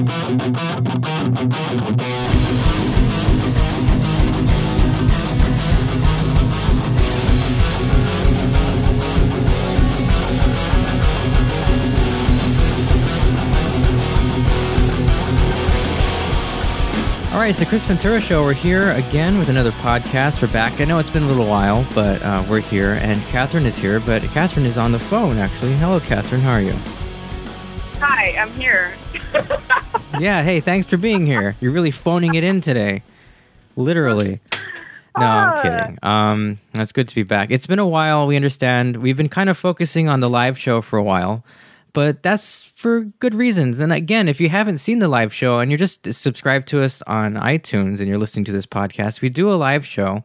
All right, it's the Chris Ventura Show. We're here again with another podcast. We're back. I know it's been a little while, but we're here, and Catherine is here, but Catherine is on the phone, actually. Hello, Catherine. How are you? Hi, I'm here. Yeah, hey, thanks for being here. You're really phoning it in today, literally. No, I'm kidding. That's good to be back. It's been a while, we understand. We've been kind of focusing on the live show for a while, but that's for good reasons. And again, if you haven't seen the live show and you're just subscribed to us on iTunes and you're listening to this podcast, we do a live show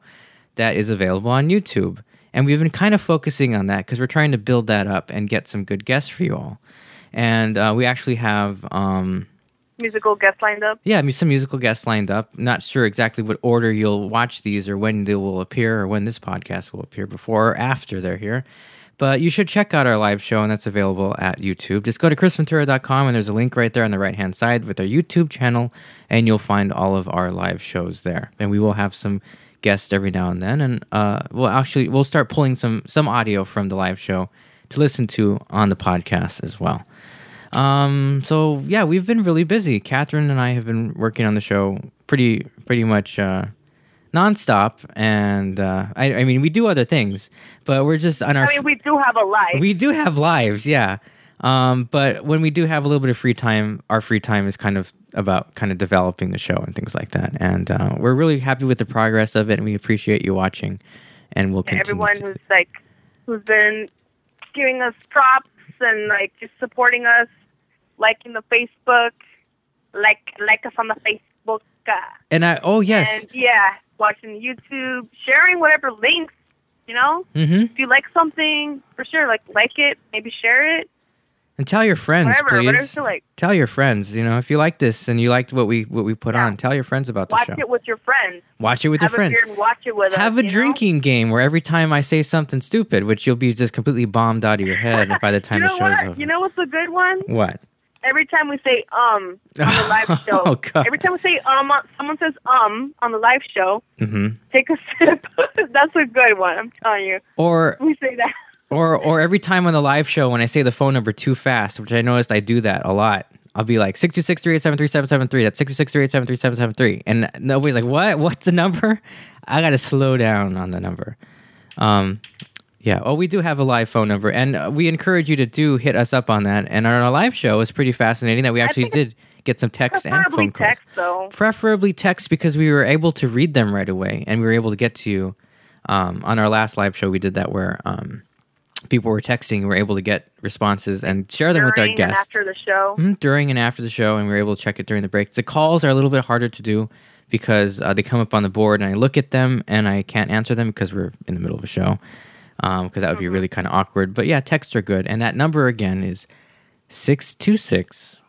that is available on YouTube. And we've been kind of focusing on that because we're trying to build that up and get some good guests for you all. And we actually have... musical guests lined up? Yeah, some musical guests lined up. Not sure exactly what order you'll watch these or when they will appear or when this podcast will appear, before or after they're here. But you should check out our live show, and that's available at YouTube. Just go to chrisventura.com, and there's a link right there on the right-hand side with our YouTube channel, and you'll find all of our live shows there. And we will have some guests every now and then, and we'll start pulling some audio from the live show to listen to on the podcast as well. So, yeah, we've been really busy. Catherine and I have been working on the show pretty much... nonstop, and I mean, we do other things, but we're just on our... I mean, we do have a life. We do have lives, yeah. But when we do have a little bit of free time, our free time is kind of about kind of developing the show and things like that. And we're really happy with the progress of it, and we appreciate you watching, and we'll continue. Everyone who's been giving us props and like just supporting us, liking the Facebook, like us on the Facebook. And watching YouTube, sharing whatever links, you know? Mm-hmm. If you like something, for sure, like it, maybe share it. And tell your friends, please. Whatever you like. Tell your friends, you know, if you like this and you liked what we put on, tell your friends about the show. Watch it with your friends. Watch it with your friends. Watch it with us. Have a drinking game where every time I say something stupid, which you'll be just completely bombed out of your head by the time the show's over. You know what's a good one? What? Every time we say on the live show, every time we say someone says on the live show, mm-hmm. Take a sip. That's a good one, I'm telling you. Or we say that. Or every time on the live show when I say the phone number too fast, which I noticed I do that a lot. I'll be like 626-387-3773. That's 626-387-3773, and nobody's like, "What? What's the number?" I gotta slow down on the number. Yeah, well, we do have a live phone number, and we encourage you to hit us up on that. And on our live show, it's pretty fascinating that we actually did get some text and phone calls. Preferably text, because we were able to read them right away, and we were able to get to you. On our last live show, we did that where people were texting, we were able to get responses and share them with our guests. During and after the show. Mm-hmm, during and after the show, and we were able to check it during the breaks. The calls are a little bit harder to do, because they come up on the board, and I look at them, and I can't answer them because we're in the middle of a show. Because that would be really kind of awkward. But yeah, texts are good. And that number again is 626.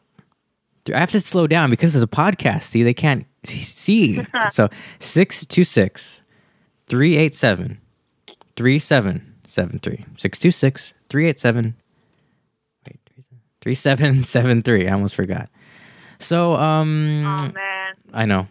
I have to slow down because it's a podcast. See, they can't see. So 626-387-3773. 626-387. Wait, 3773. I almost forgot. So, oh, man. I know.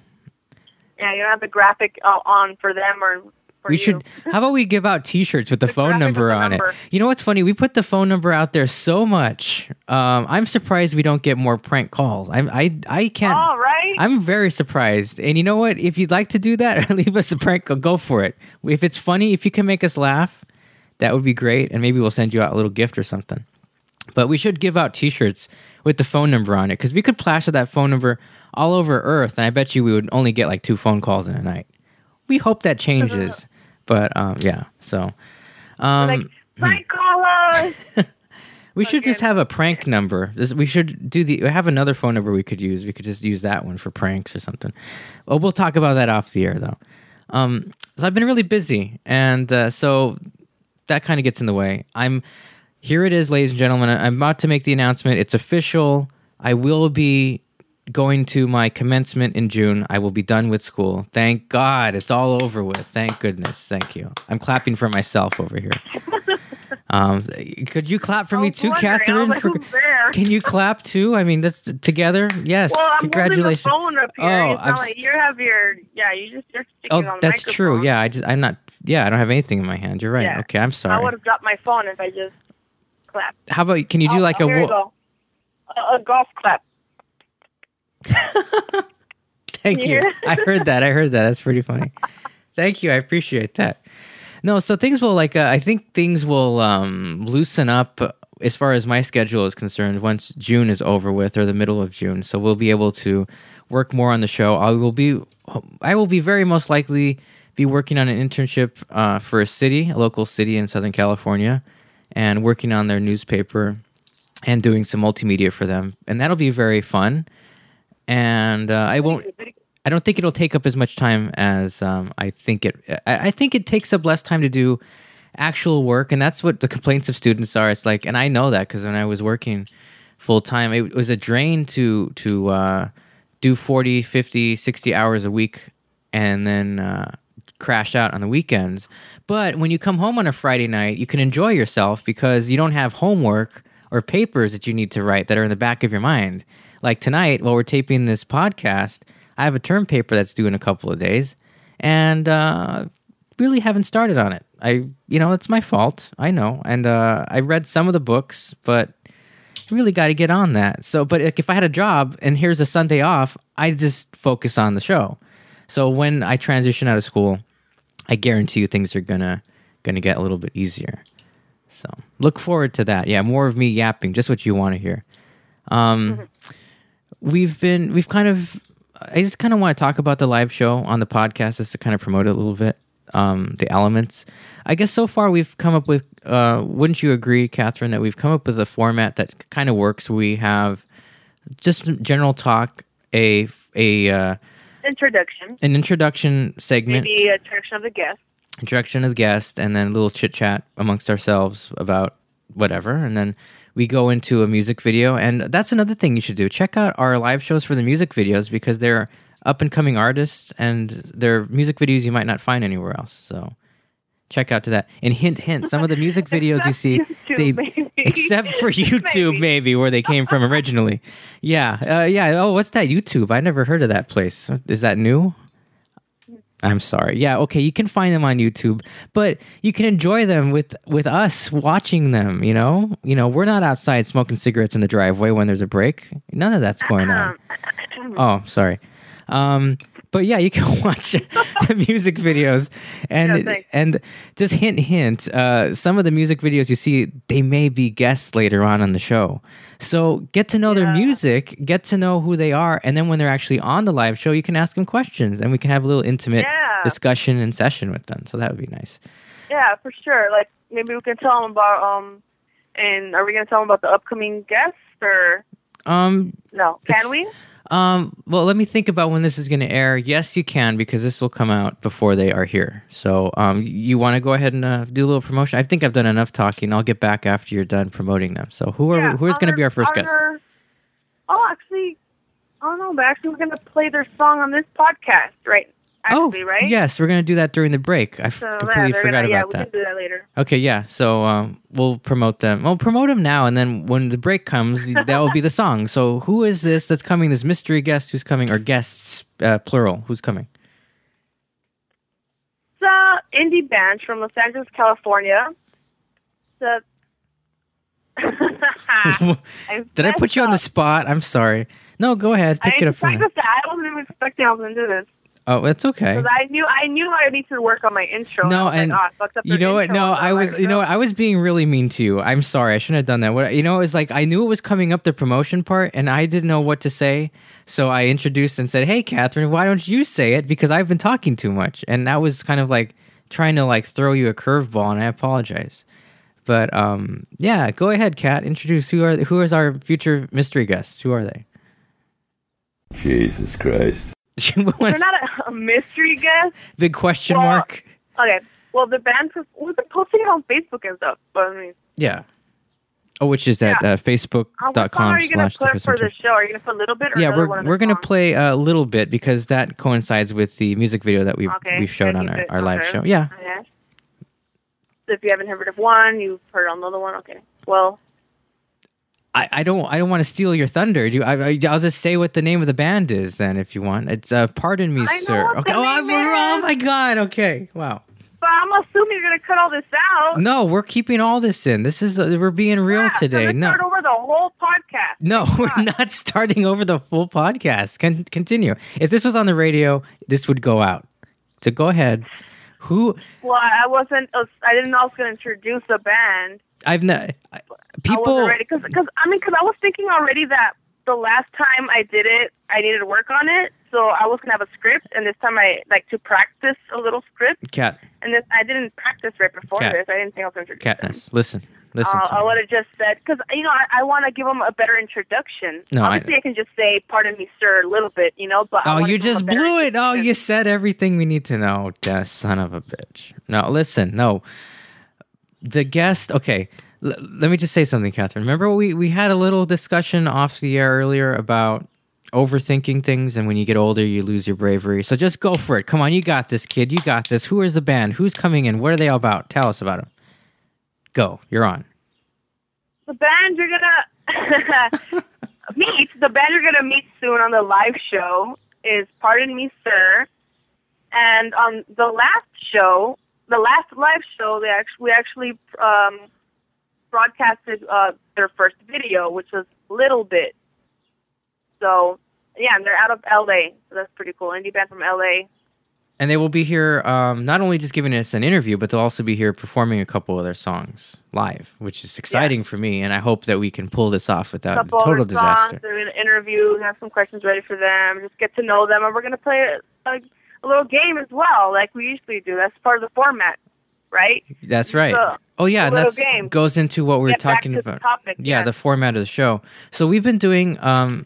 Yeah, you don't have the graphic on for them or... We should. How about we give out T-shirts with the phone number on it? You know what's funny? We put the phone number out there so much. I'm surprised we don't get more prank calls. I can't. All right. I'm very surprised. And you know what? If you'd like to do that, leave us a prank. Go for it. If it's funny, if you can make us laugh, that would be great. And maybe we'll send you out a little gift or something. But we should give out T-shirts with the phone number on it, because we could plaster that phone number all over Earth, and I bet you we would only get like 2 phone calls in a night. We hope that changes. But, yeah, so... prank callers! We should just have a prank number. We should have another phone number we could use. We could just use that one for pranks or something. Well, we'll talk about that off the air, though. So I've been really busy, and so that kind of gets in the way. Here it is, ladies and gentlemen. I'm about to make the announcement. It's official. I will be going to my commencement in June. I will be done with school. Thank God. It's all over with. Thank goodness. Thank you. I'm clapping for myself over here. Could you clap for me too, Catherine? there. Can you clap too? I mean, that's together. Yes. Well, I'm congratulations. Holding the phone up here. Oh, it's not like you have your you're sticking on the microphone. Oh, that's true. Yeah, I don't have anything in my hand. You're right. Yeah. Okay, I'm sorry. I would have dropped my phone if I just clapped. How about can you do like a golf clap? Thank you. I heard that. That's pretty funny. Thank you. I appreciate that. No, so things will loosen up as far as my schedule is concerned once June is over with, or the middle of June. So we'll be able to work more on the show. I will be very most likely be working on an internship for a local city in Southern California, and working on their newspaper and doing some multimedia for them, and that'll be very fun. And I don't think it'll take up as much time as I think it. I think it takes up less time to do actual work, and that's what the complaints of students are. It's like, and I know that because when I was working full time, it was a drain to do 40, 50, 60 hours a week, and then crash out on the weekends. But when you come home on a Friday night, you can enjoy yourself because you don't have homework or papers that you need to write that are in the back of your mind. Like tonight, while we're taping this podcast, I have a term paper that's due in a couple of days, and really haven't started on it. It's my fault. I know, and I read some of the books, but really got to get on that. So, but if I had a job and here's a Sunday off, I just focus on the show. So when I transition out of school, I guarantee you things are gonna get a little bit easier. So look forward to that. Yeah, more of me yapping, just what you want to hear. I just kind of want to talk about the live show on the podcast just to kind of promote it a little bit, the elements. I guess so far we've come up with, wouldn't you agree, Catherine, that we've come up with a format that kind of works? We have just general talk, an introduction segment. Maybe introduction of the guest, and then a little chit-chat amongst ourselves about whatever, and then we go into a music video, and that's another thing you should do. Check out our live shows for the music videos because they're up-and-coming artists, and they're music videos you might not find anywhere else. So check out to that. And hint, hint, some of the music videos you see, except for YouTube, maybe, where they came from originally. Yeah. Oh, what's that, YouTube? I never heard of that place. Is that new? I'm sorry. Yeah, okay, you can find them on YouTube, but you can enjoy them with us watching them, you know? You know, we're not outside smoking cigarettes in the driveway when there's a break. None of that's going on. Oh, sorry. But yeah, you can watch the music videos and just hint, some of the music videos you see, they may be guests later on the show. So get to know their music, get to know who they are, and then when they're actually on the live show, you can ask them questions and we can have a little intimate discussion and session with them. So that would be nice. Yeah, for sure. Like maybe we can tell them about and are we going to tell them about the upcoming guests or no? Can we? Well, let me think about when this is going to air. Yes, you can, because this will come out before they are here. So you want to go ahead and do a little promotion? I think I've done enough talking. I'll get back after you're done promoting them. So who is going to be our first guest? I don't know, but actually we're going to play their song on this podcast, right? Right? Yes, we're going to do that during the break. I completely forgot about that. We can do that later. Okay, yeah. So we'll promote them. We'll promote them now, and then when the break comes, that will be the song. So who is this that's coming, this mystery guest who's coming, or guests, plural, who's coming? It's an indie band from Los Angeles, California. Did I put you on the spot? I'm sorry. No, go ahead. Pick it up from there. I wasn't even expecting I was going to do this. Oh, that's okay. Because I knew I needed to work on my intro. No, and I fucked up. You know what? No, I was. You know, I was being really mean to you. I'm sorry. I shouldn't have done that. What you know is like I knew it was coming up the promotion part, and I didn't know what to say, so I introduced and said, "Hey, Catherine, why don't you say it? Because I've been talking too much," and that was kind of like trying to like throw you a curveball, and I apologize. But yeah, go ahead, Kat. Introduce who is our future mystery guests? Who are they? Jesus Christ. They're not a mystery guest. Big question mark. Okay. Well, the band, we've been posting it on Facebook and stuff, but I mean. Yeah. Oh, which is at facebook.com/the for the show? Are you going to put a little bit? Or yeah, we're going to play a little bit because that coincides with the music video that we've shown on our live show. Yeah. Okay. So if you haven't heard of one, you've heard on the other one. Okay. Well. I don't want to steal your thunder. I'll just say what the name of the band is then, if you want. It's Pardon Me, Sir. Okay. Oh my God. Okay. Wow. But I'm assuming you're gonna cut all this out. No, we're keeping all this in. This is we're being real today. No, start over the whole podcast. No, we're not starting over the full podcast. Continue. If this was on the radio, this would go out. So go ahead. Who? Well, I didn't know I was gonna introduce a band. I've not. Because I was thinking already that the last time I did it, I needed to work on it. So I was gonna have a script, and this time I like to practice a little script. Cat. And this I didn't practice right before this. I didn't think I was gonna introduce them. Katniss, listen. I would have just said because I want to give them a better introduction. No, obviously I can just say "Pardon me, sir" a little bit, you know. But you just blew it. Oh, you said everything we need to know. That son of a bitch. No, listen, no. The guest. Okay, let me just say something, Catherine. Remember we had a little discussion off the air earlier about overthinking things, and when you get older you lose your bravery. So just go for it. Come on, you got this, kid. You got this. Who is the band? Who's coming in? What are they all about? Tell us about them. Go. You're on. The band you're gonna meet. The band you're gonna meet soon on the live show is Pardon Me, Sir. And on the last show, the last live show, we actually broadcasted their first video, which was Little Bit. So yeah, and they're out of LA. So that's pretty cool. Indie band from LA. And they will be here, not only just giving us an interview, but they'll also be here performing a couple of their songs live, which is exciting for me. And I hope that we can pull this off without a total disaster. They're going to interview, have some questions ready for them, just get to know them. And we're going to play a little game as well, like we usually do. That's part of the format, right? That's right. That goes into what we were talking about. The format of the show. So we've been doing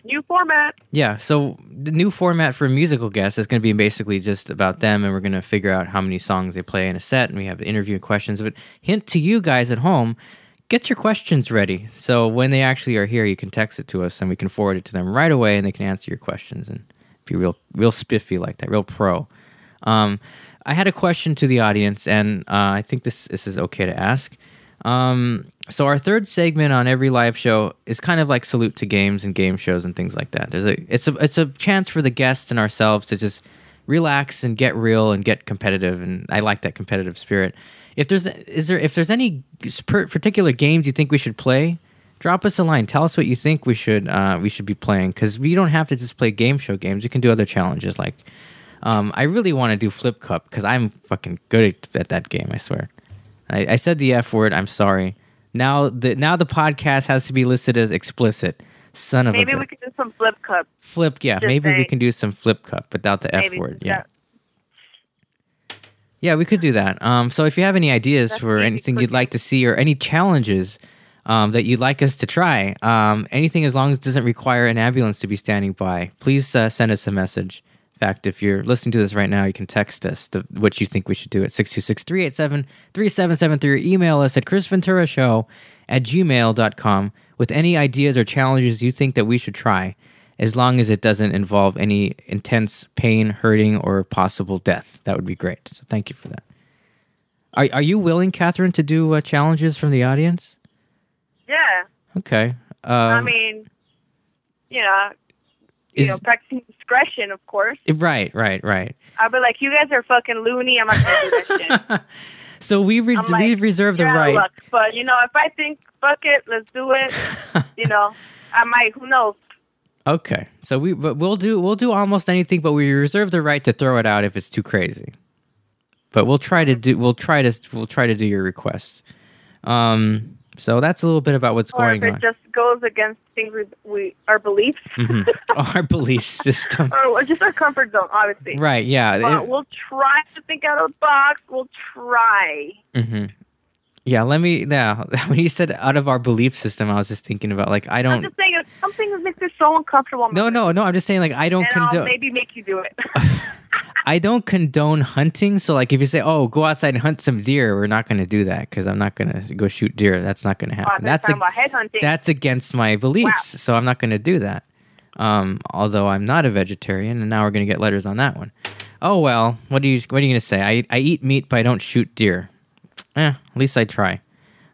new format. Yeah, so the new format for musical guests is going to be basically just about them, and we're going to figure out how many songs they play in a set, and we have interview questions. But hint to you guys at home, get your questions ready. So when they actually are here, you can text it to us, and we can forward it to them right away, and they can answer your questions and be real spiffy like that, real pro. I had a question to the audience, and I think this is okay to ask. So our third segment on every live show is kind of like salute to games and game shows and things like that. It's a chance for the guests and ourselves to just relax and get real and get competitive, and I like that competitive spirit. If there's any particular games you think we should play, drop us a line. Tell us what you think we should be playing, because we don't have to just play game show games. We can do other challenges like. I really want to do Flip Cup because I'm fucking good at that game. I swear. I said the F word. I'm sorry. Now the podcast has to be listed as explicit. Son of a bitch. Maybe we can do some Flip Cup. We can do some Flip Cup without the F word. Yeah. Yeah, we could do that. So if you have any ideas for anything you'd like to see or any challenges that you'd like us to try, anything as long as it doesn't require an ambulance to be standing by, please send us a message. In fact, if you're listening to this right now, you can text us what you think we should do at 626-387-3773 or email us at chrisventurashow@gmail.com with any ideas or challenges you think that we should try, as long as it doesn't involve any intense pain, hurting, or possible death. That would be great. So thank you for that. Are you willing, Catherine, to do challenges from the audience? Yeah. Okay. Practicing discretion, of course. Right. I'll be like, you guys are fucking loony. I'm not going to do that shit. So we reserve the right. Luck. But, if I think, fuck it, let's do it, I might, who knows? Okay. So we'll do almost anything, but we reserve the right to throw it out if it's too crazy. But we'll try to do your requests. So that's a little bit about what's going on. Or if it just goes against things our beliefs. Mm-hmm. Our belief system. Or just our comfort zone, obviously. Right, yeah. We'll try to think out of the box. We'll try. Mm-hmm. Yeah, when you said out of our belief system, I was just thinking about, I'm just saying, some things make me so uncomfortable. No, I'm just saying, I don't condone. I'll maybe make you do it. I don't condone hunting, so if you say, "Oh, go outside and hunt some deer," we're not going to do that because I'm not going to go shoot deer. That's not going to happen. That's against my beliefs, so I'm not going to do that. Although I'm not a vegetarian, and now we're going to get letters on that one. Oh well, what are you going to say? I eat meat, but I don't shoot deer. At least I try.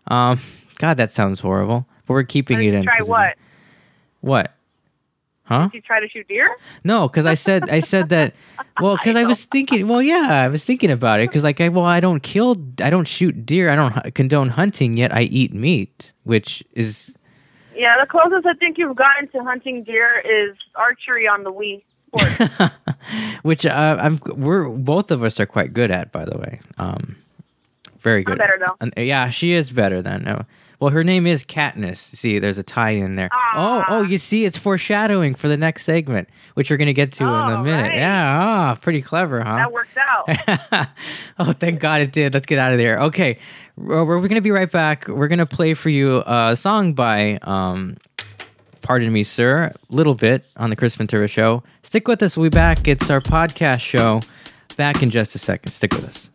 God, that sounds horrible. But we're keeping it in. Try what? What? Huh? Did you try to shoot deer? No, because I said that. Well, because I was thinking. Well, yeah, I was thinking about it because, like, I don't shoot deer. I don't condone hunting. Yet I eat meat, which is. Yeah, the closest I think you've gotten to hunting deer is archery on the Wii Sports, which we're both of us are quite good at, by the way. Very good. I'm better though. Yeah, she is better than. Well, her name is Katniss. See, there's a tie in there. Oh, you see, it's foreshadowing for the next segment, which you're going to get to in a minute. Right. Yeah, pretty clever, huh? That worked out. Oh, thank God it did. Let's get out of there. Okay, we're going to be right back. We're going to play for you a song by Pardon Me, Sir, Little Bit on the Chris Ventura Show. Stick with us. We'll be back. It's our podcast show. Back in just a second. Stick with us.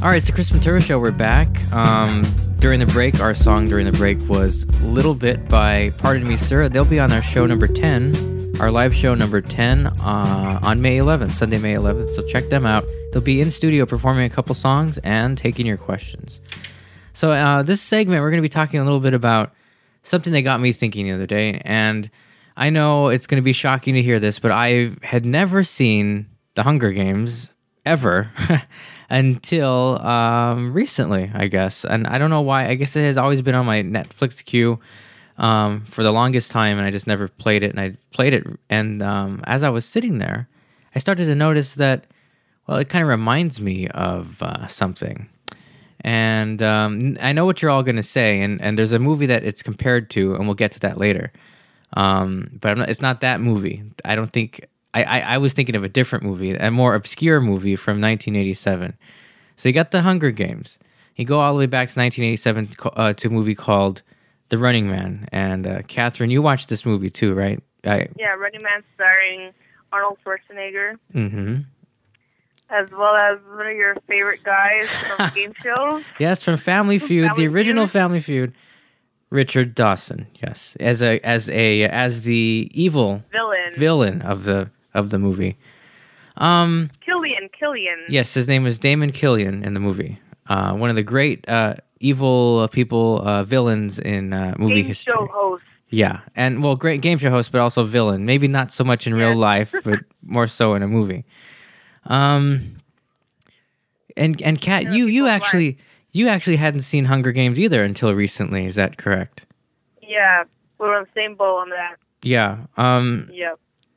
All right, so Chris Ventura Show, we're back. During the break, our song during the break was Little Bit by Pardon Me, Sir. They'll be on our show number 10, our live show number 10 on May 11th, Sunday, May 11th. So check them out. They'll be in studio performing a couple songs and taking your questions. So this segment, we're going to be talking a little bit about something that got me thinking the other day. And I know it's going to be shocking to hear this, but I had never seen The Hunger Games ever until recently, I guess. And I don't know why. I guess it has always been on my Netflix queue for the longest time, and I just never played it. And I played it, and as I was sitting there, I started to notice that, well, it kind of reminds me of something. And I know what you're all going to say, and there's a movie that it's compared to, and we'll get to that later. But it's not that movie. I don't think... I was thinking of a different movie, a more obscure movie from 1987. So you got The Hunger Games. You go all the way back to 1987 to a movie called The Running Man. And Catherine, you watched this movie too, right? Yeah, Running Man starring Arnold Schwarzenegger. Mm-hmm. As well as one of your favorite guys from game shows. Yes, from Family Feud, the original Family Feud. Richard Dawson, yes, as the evil villain of the movie. Killian. Yes, his name was Damon Killian in the movie. One of the great evil people villains in movie game history. Game show host. Yeah, and well, great game show host, but also villain. Maybe not so much in real life, but more so in a movie. And Kat, you actually. You actually hadn't seen Hunger Games either until recently, is that correct? Yeah, we were on the same boat on that. Yeah. Yeah.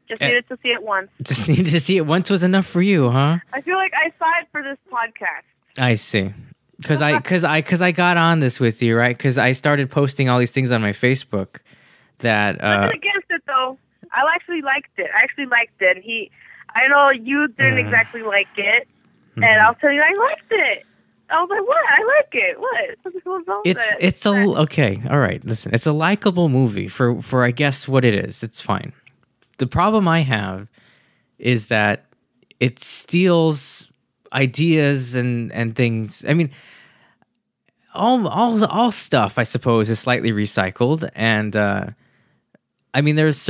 Just needed to see it once. Just needed to see it once was enough for you, huh? I feel like I saw it for this podcast. I see. Because I got on this with you, right? Because I started posting all these things on my Facebook that... I wasn't against it, though. I actually liked it. And I know you didn't exactly like it, and I'll tell you I liked it. I was like, what? I like it. What? Okay. All right. Listen, it's a likable movie for I guess what it is. It's fine. The problem I have is that it steals ideas and things. I mean, all stuff I suppose is slightly recycled, and I mean there's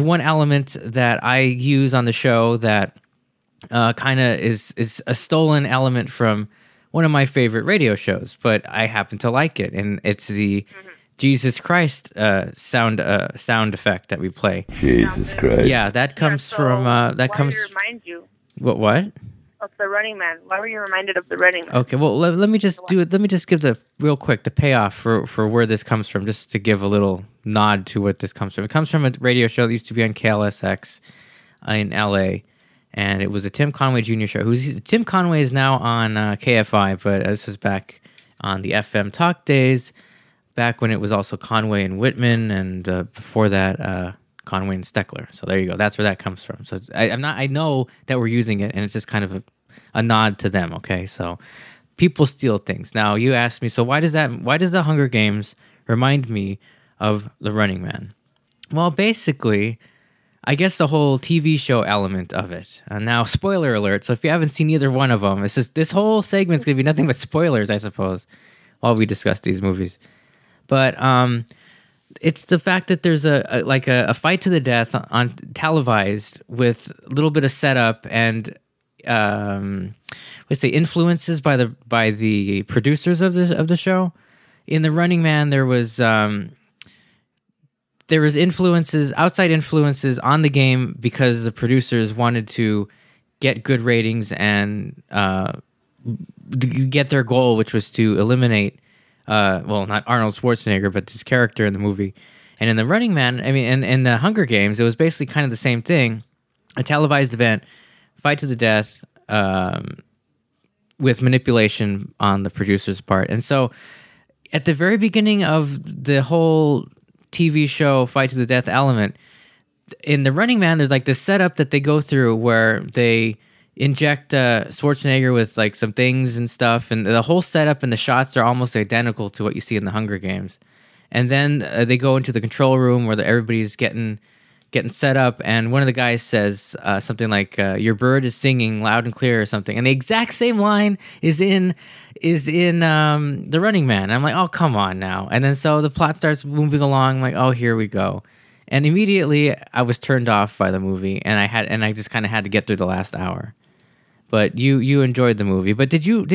one element that I use on the show that kind of is a stolen element from one of my favorite radio shows, but I happen to like it, and it's the Jesus Christ sound effect that we play. Jesus Christ! Yeah, that comes from that. Why comes. Why remind you? What? Of The Running Man. Why were you reminded of The Running Man? Okay, well let me just do it. Let me just give the payoff for where this comes from, just to give a little nod to what this comes from. It comes from a radio show that used to be on KLSX in L.A. And it was a Tim Conway Jr. show. Tim Conway is now on KFI, but this was back on the FM talk days, back when it was also Conway and Whitman, and before that, Conway and Steckler. So there you go. That's where that comes from. So it's, I know that we're using it, and it's just kind of a nod to them. Okay, so people steal things. Now you asked me, so why does The Hunger Games remind me of The Running Man? Well, basically, I guess the whole TV show element of it. Now, spoiler alert, so if you haven't seen either one of them, this whole segment's going to be nothing but spoilers, I suppose, while we discuss these movies. But it's the fact that there's a fight to the death on televised with a little bit of setup and let's say influences by the producers of the show. In The Running Man, there was influences, outside influences on the game because the producers wanted to get good ratings and get their goal, which was to eliminate, not Arnold Schwarzenegger, but his character in the movie. And in The Running Man, I mean, and in The Hunger Games, it was basically kind of the same thing. A televised event, fight to the death, with manipulation on the producer's part. And so at the very beginning of the whole TV show fight to the death element in The Running Man, there's like this setup that they go through where they inject Schwarzenegger with like some things and stuff, and the whole setup and the shots are almost identical to what you see in The Hunger Games. And then they go into the control room where everybody's getting getting set up, and one of the guys says something like, your bird is singing loud and clear or something, and the exact same line is in The Running Man. And I'm like, oh, come on now. And then so the plot starts moving along. I'm like, oh, here we go. And immediately I was turned off by the movie, and I just kind of had to get through the last hour. But you enjoyed the movie. But did you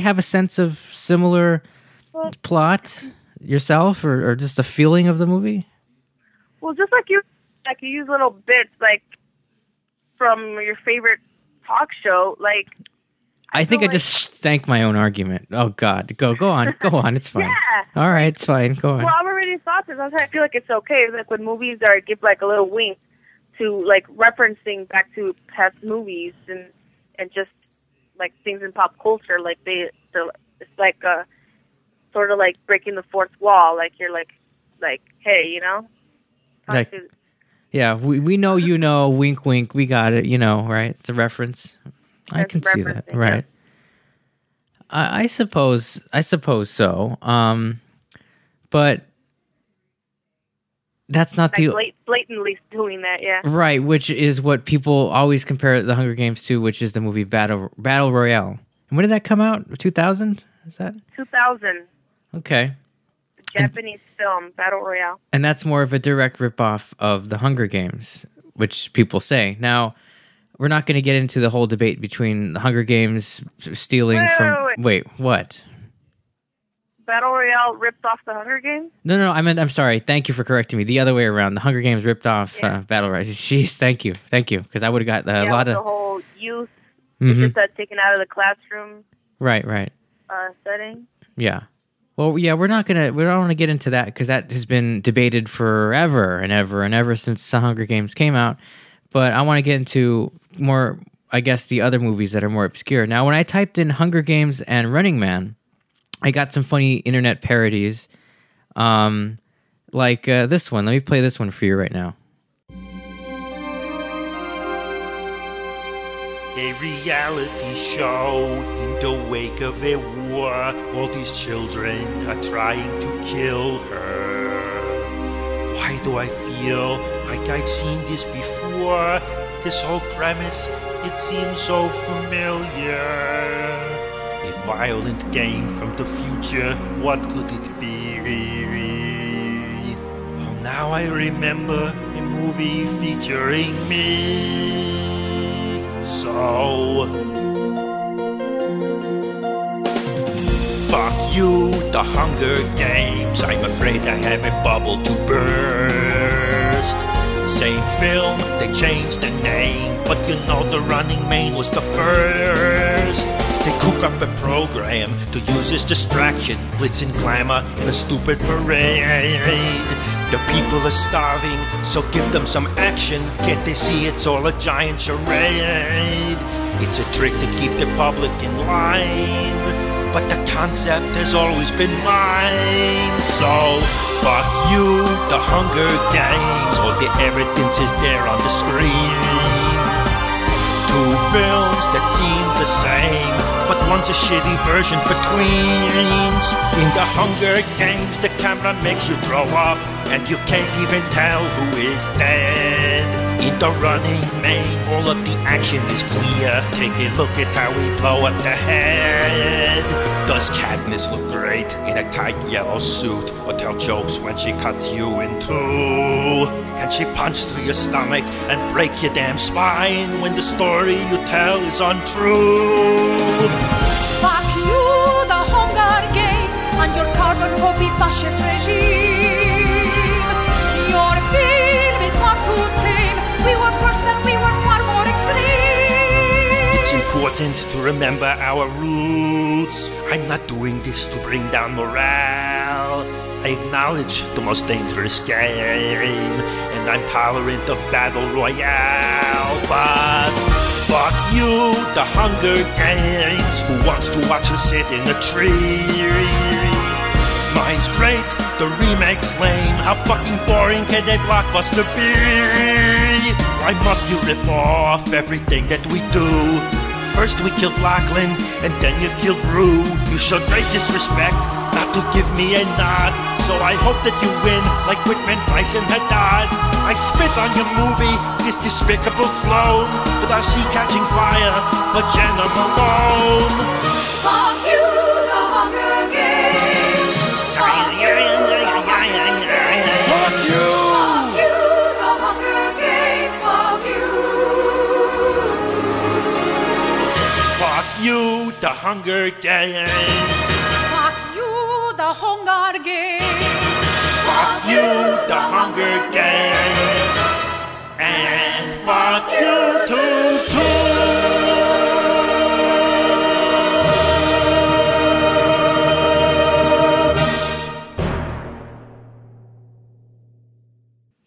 have a sense of similar plot yourself, or just a feeling of the movie? Well, just like you use little bits like from your favorite talk show, like. I just stank my own argument. Oh God, go on, it's fine. Yeah. All right, it's fine. Go on. Well, I've already thought this. I feel like it's okay. It's like when movies give like a little wink to like referencing back to past movies and just like things in pop culture, like it's like a sort of like breaking the fourth wall. Like you're like hey, you know. Like, yeah, we know, you know, wink wink. We got it, you know, right? It's a reference. I can see that, right? Yeah. I suppose so. But that's not like the blatantly doing that, yeah. Right, which is what people always compare The Hunger Games to, which is the movie Battle Royale. And when did that come out? 2000? Is that 2000? Okay. Japanese film, Battle Royale. And that's more of a direct ripoff of The Hunger Games, which people say now. We're not going to get into the whole debate between The Hunger Games stealing Wait, what? Battle Royale ripped off The Hunger Games? No, I meant, I'm sorry. Thank you for correcting me. The other way around. The Hunger Games ripped off Battle Royale. Jeez, thank you. Because I would have got a lot of... the whole youth, just that taken out of the classroom. Right. Setting. Yeah. Well, yeah, we don't want to get into that because that has been debated forever and ever since The Hunger Games came out. But I want to get into more, I guess, the other movies that are more obscure. Now, when I typed in Hunger Games and Running Man, I got some funny internet parodies, like this one. Let me play this one for you right now. A reality show in the wake of a war. All these children are trying to kill her. Why do I feel like I've seen this before? This whole premise, it seems so familiar. A violent game from the future, what could it be? Oh, now I remember a movie featuring me. So, fuck you, The Hunger Games. I'm afraid I have a bubble to burst. Same film, they changed the name, but you know The Running Man was the first. They cook up a program to use as distraction, glitz and glamour in a stupid parade. The people are starving, so give them some action. Can't they see it's all a giant charade? It's a trick to keep the public in line, but the concept has always been mine. So, fuck you, The Hunger Games. All the evidence is there on the screen. Two films that seem the same, but one's a shitty version for tweens. In The Hunger Games, the camera makes you throw up, and you can't even tell who is dead. In The Running Man, all of the action is clear. Take a look at how we blow up the head. Does Katniss look great in a tight yellow suit, or tell jokes when she cuts you in two? Can she punch through your stomach and break your damn spine when the story you tell is untrue? Fuck you, The Hunger Games, and your carbon copy fascist regime. Your film is far too tame. We were first and we were far more extreme. It's important to remember our roots. I'm not doing this to bring down morale. I acknowledge the most dangerous game, and I'm tolerant of Battle Royale, but... fuck you, The Hunger Games. Who wants to watch her sit in a tree? Mine's great, the remake's lame. How fucking boring can a blockbuster be? Why must you rip off everything that we do? First we killed Lachlan, and then you killed Rue. You showed great disrespect, not got to give me a nod. So I hope that you win, like Whitman, Price, and Haddad. I spit on your movie, this despicable clone, with our sea catching fire for Jenna Malone. Fuck you, the Hunger Games. Fuck you, the Hunger Games. Fuck you. Fuck you, the Hunger Games. Fuck you. Fuck you, the Hunger Games. Fuck you, the Hunger Games. Fuck you, the Hunger Games. And fuck you too.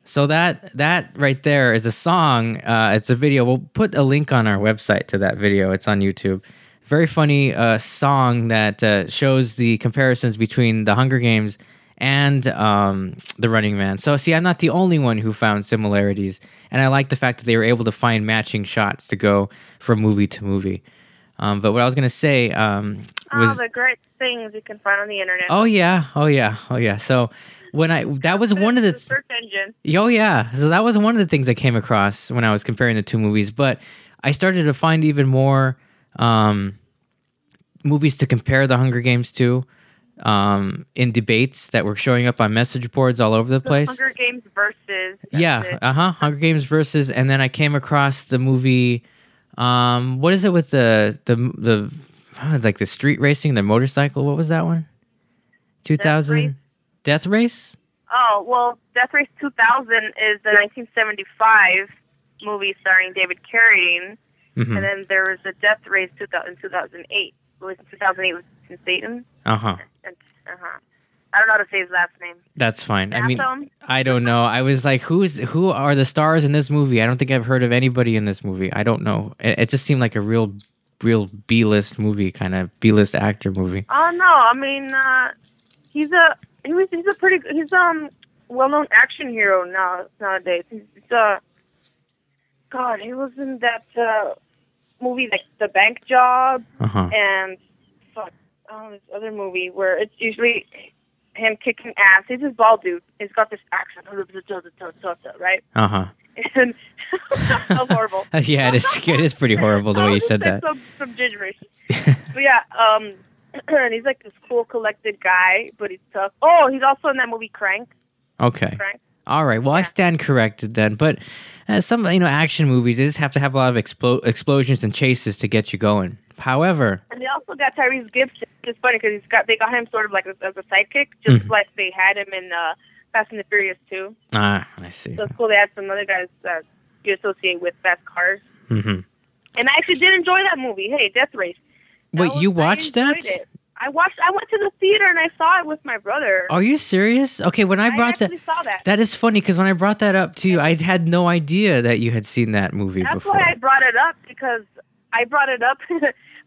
So that right there is a song. It's a video. We'll put a link on our website to that video. It's on YouTube. Very funny song that shows the comparisons between The Hunger Games and The Running Man. So, see, I'm not the only one who found similarities, and I like the fact that they were able to find matching shots to go from movie to movie. But what I was going to say was... all the great things you can find on the internet. Oh, yeah. So, that was one of the... search engine. Oh, yeah. So, that was one of the things I came across when I was comparing the two movies, but I started to find even more movies to compare The Hunger Games to. In debates that were showing up on message boards all over the place. Hunger Games versus. Yeah, Hunger Games versus, and then I came across the movie. What is it with the like the street racing, the motorcycle? What was that one? 2000. Death Race. Oh well, Death Race 2000 is the 1975 movie starring David Carradine, and then there was the Death Race 2008. It was 2008 with Satan. I don't know how to say his last name. That's fine. I mean, I don't know. I was like, who are the stars in this movie? I don't think I've heard of anybody in this movie. I don't know. It just seemed like a real B-list movie, kind of B-list actor movie. Oh no, I mean, he's a well-known action hero nowadays. He was in that movie like The Bank Job and. This other movie where it's usually him kicking ass. He's this bald dude. He's got this accent, right? And so horrible. Yeah, it is pretty horrible the way you said that. Some gibberish. But yeah, and he's like this cool, collected guy, but he's tough. Oh, he's also in that movie Crank. Okay. Crank. All right. Well, yeah. I stand corrected then. But some action movies, they just have to have a lot of explosions and chases to get you going. However, and they also got Tyrese Gibson. It's funny because they got him sort of like as a sidekick, just like they had him in Fast and the Furious 2. Ah, I see. So it's cool they had some other guys that you associate with fast cars. And I actually did enjoy that movie. Hey, Death Race. Wait, you watched that? I went to the theater and I saw it with my brother. Are you serious? Okay, when I brought that. That is funny because when I brought that up to you, I had no idea that you had seen that movie before. That's why I brought it up because I brought it up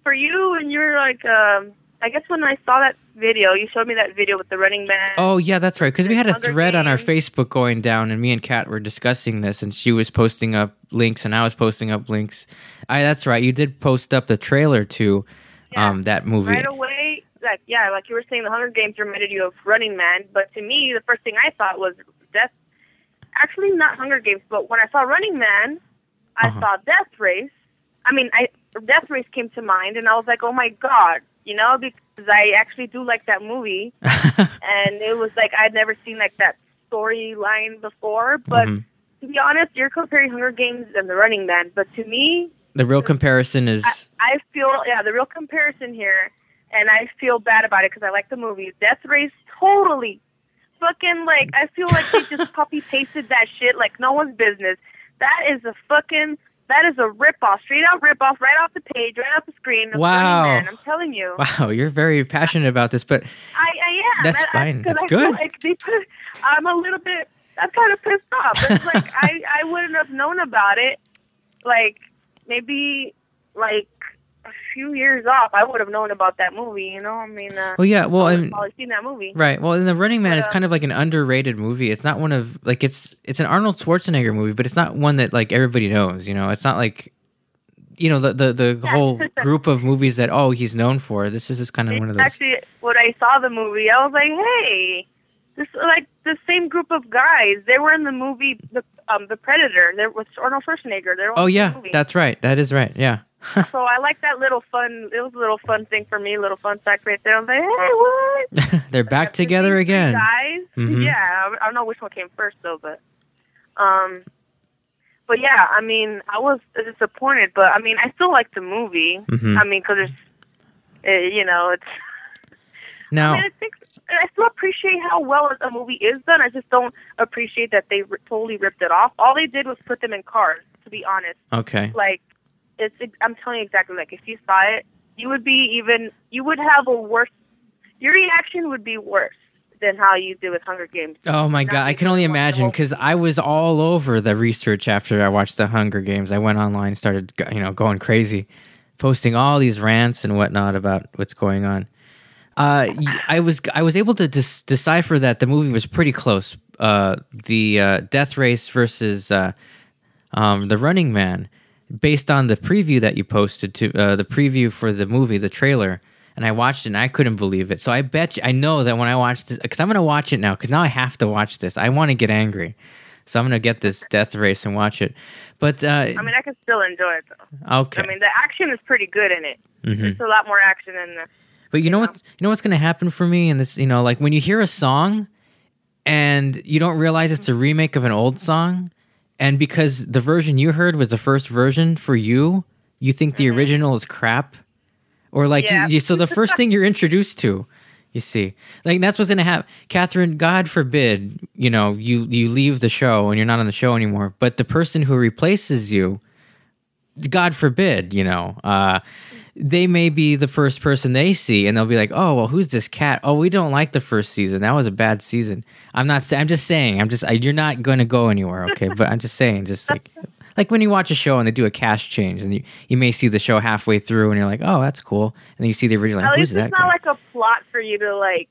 for you, and you're like, I guess when I saw that video, you showed me that video with the Running Man. Oh, yeah, that's right, because we had a thread on our Facebook going down, and me and Kat were discussing this, and she was posting up links, and I was posting up links. That's right, you did post up the trailer to that movie. Right away, like you were saying, The Hunger Games reminded you of Running Man, but to me, the first thing I thought was Death. Actually, not Hunger Games, but when I saw Running Man, I saw Death Race. Death Race came to mind, and I was like, oh, my God, because I actually do like that movie. And it was like I'd never seen like that storyline before. But to be honest, you're comparing Hunger Games and The Running Man. But to me... the real comparison is... I feel, the real comparison here, and I feel bad about it because I like the movie. Death Race totally fucking like... I feel like they just copy-pasted that shit like no one's business. That is a rip-off, straight-out rip-off, right off the page, right off the screen. Wow. Man, I'm telling you. Wow, you're very passionate about this, but... I am. That's fine. That's good. I'm a little bit... I'm kind of pissed off. It's like, I wouldn't have known about it. Like, maybe, like, a few years off, I would have known about that movie, I've probably seen that movie. Right, well, and The Running Man is kind of like an underrated movie. It's not one of, like, it's an Arnold Schwarzenegger movie, but it's not one that, like, everybody knows, It's not like, the whole group of movies that, he's known for. This is just kind of one of those. Actually, when I saw the movie, I was like, hey, this like the same group of guys. They were in the movie The Predator. There was Arnold Schwarzenegger. Oh yeah, that's right. That is right. Yeah. So I like that little fun. It was a little fun thing for me. Little fun fact right there. I was like, hey, what? They're back together again. Guys. Mm-hmm. Yeah. I don't know which one came first though, but yeah. I mean, I was disappointed, but I mean, I still like the movie. Mm-hmm. I mean, because there's, you know, it's now. I mean, I still appreciate how well a movie is done. I just don't appreciate that they totally ripped it off. All they did was put them in cars, to be honest. Okay. Like, it's. I'm telling you exactly. Like, if you saw it, you would be even. You would have a worse. Your reaction would be worse than how you did with Hunger Games. Oh my God, I can only imagine because I was all over the research after I watched the Hunger Games. I went online, and started going crazy, posting all these rants and whatnot about what's going on. I was able to decipher that the movie was pretty close. The Death Race versus The Running Man, based on the preview that you posted to the preview for the movie, the trailer. And I watched it, and I couldn't believe it. So I bet you, I know that when I watch this, because I'm going to watch it now, because now I have to watch this. I want to get angry, so I'm going to get this Death Race and watch it. But I mean, I can still enjoy it though. Okay. I mean, the action is pretty good in it. Mm-hmm. There's a lot more action in the. But you know what's going to happen for me in this, like when you hear a song and you don't realize it's a remake of an old song, and because the version you heard was the first version for you, you think the original is crap, or like yeah. So the first thing you're introduced to, you see, like that's what's going to happen. Catherine, God forbid, you leave the show and you're not on the show anymore, but the person who replaces you, God forbid, they may be the first person they see, and they'll be like, "Oh, well, who's this cat? Oh, we don't like the first season. That was a bad season." You're not going to go anywhere, okay? But I'm just saying, just like when you watch a show and they do a cast change, and you may see the show halfway through, and you're like, "Oh, that's cool," and then you see the original. At least it's not like a plot for you to like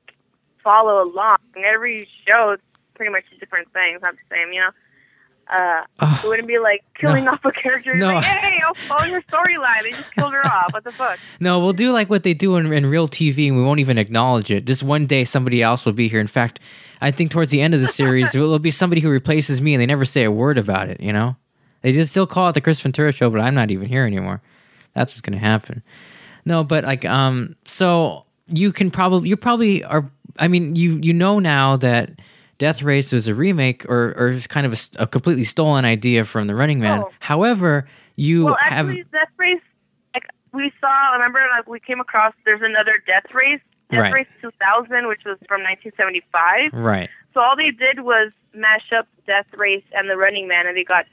follow along. Every show is pretty much different things, not the same, it wouldn't be like killing off a character. No. Like, hey, I'll follow your storyline. They just killed her off. What the fuck? No, we'll do like what they do in real TV, and we won't even acknowledge it. Just one day, somebody else will be here. In fact, I think towards the end of the series, it'll be somebody who replaces me, and they never say a word about it. They just still call it the Chris Ventura Show, but I'm not even here anymore. That's what's gonna happen. No, but like, so you probably are. I mean, you now that. Death Race was a remake or kind of a completely stolen idea from The Running Man. Oh. However, Death Race, like, we saw, we came across, there's another Death Race, Race 2000, which was from 1975. Right. So all they did was mash up Death Race and The Running Man, and they got